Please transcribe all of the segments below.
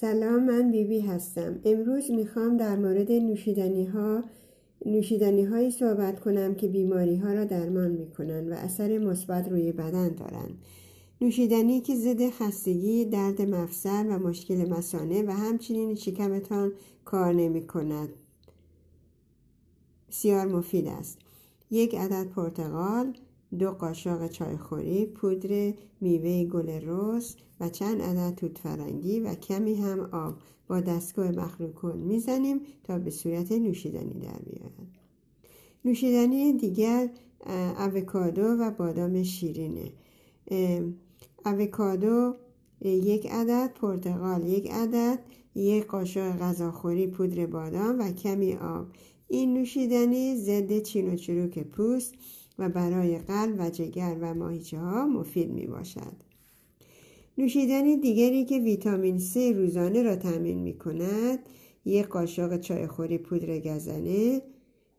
سلام، من بیبی هستم. امروز میخوام در مورد نوشیدنی هایی صحبت کنم که بیماری ها را درمان میکنن و اثر مثبت روی بدن دارند. نوشیدنی که ضد خستگی، درد مفصل و مشکل مثانه و همچنین شکمتان کار نمیکند بسیار مفید است. 1 عدد پرتقال، 2 قاشق چایخوری، پودر میوه گل رز و چند عدد توت فرنگی و کمی هم آب با دستگاه مخلوط کن میزنیم تا به صورت نوشیدنی در بیاید. نوشیدنی دیگر اوکادو و بادام شیرینه. اوکادو 1 عدد، پرتقال 1 عدد، 1 قاشق غذاخوری، پودر بادام و کمی آب. این نوشیدنی ضد چین و چروک پوست و برای قلب و جگر و ماهیچه ها مفید می باشد. نوشیدنی دیگری که ویتامین C روزانه را تامین می کند، 1 قاشق چایخوری پودر گزنه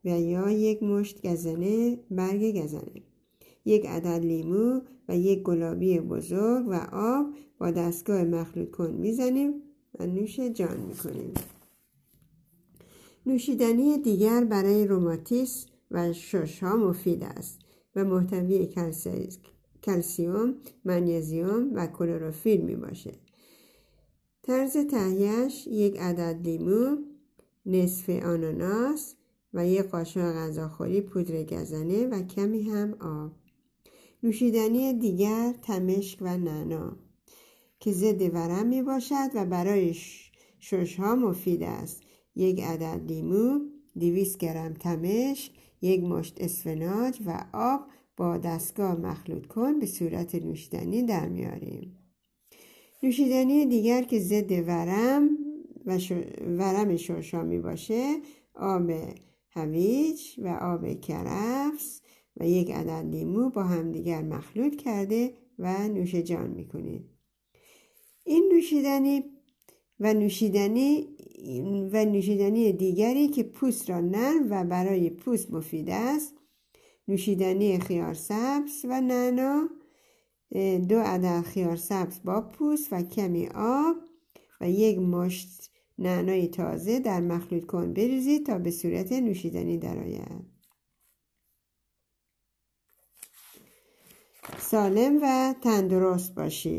و یا 1 مشت گزنه، برگ گزنه، 1 عدد لیمو و 1 گلابی بزرگ و آب با دستگاه مخلوط کن میزنیم و نوش جان می کنیم. نوشیدنی دیگر برای روماتیسم و شش ها مفید است و محتوی کلسیوم، منیزیم و کلروفیل می باشد. طرز تهیهش 1 عدد لیمو، نصف آناناس و 1 قاشق غذاخوری پودر گزنه و کمی هم آب. نوشیدنی دیگر تمشک و نعنا که ضد ورم می باشد و برای شش ها مفید است. 1 عدد لیمو، 200 گرم تمشک، 1 مشت اسفناج و آب با دستگاه مخلوط کن به صورت نوشیدنی در میاریم. نوشیدنی دیگر که ضد ورم و ورم شرشا می باشه، آب هویج و آب کرفس و 1 عدد لیمو با همدیگر مخلوط کرده و نوش جان می کنید. این نوشیدنی دیگری که پوست را نرم و برای پوست مفید است، نوشیدنی خیار سبز و نعنا، 2 عدد خیار سبز با پوست و کمی آب و 1 مشت نعنای تازه در مخلوط کن بریزید تا به صورت نوشیدنی درآید. سالم و تندرست باشید.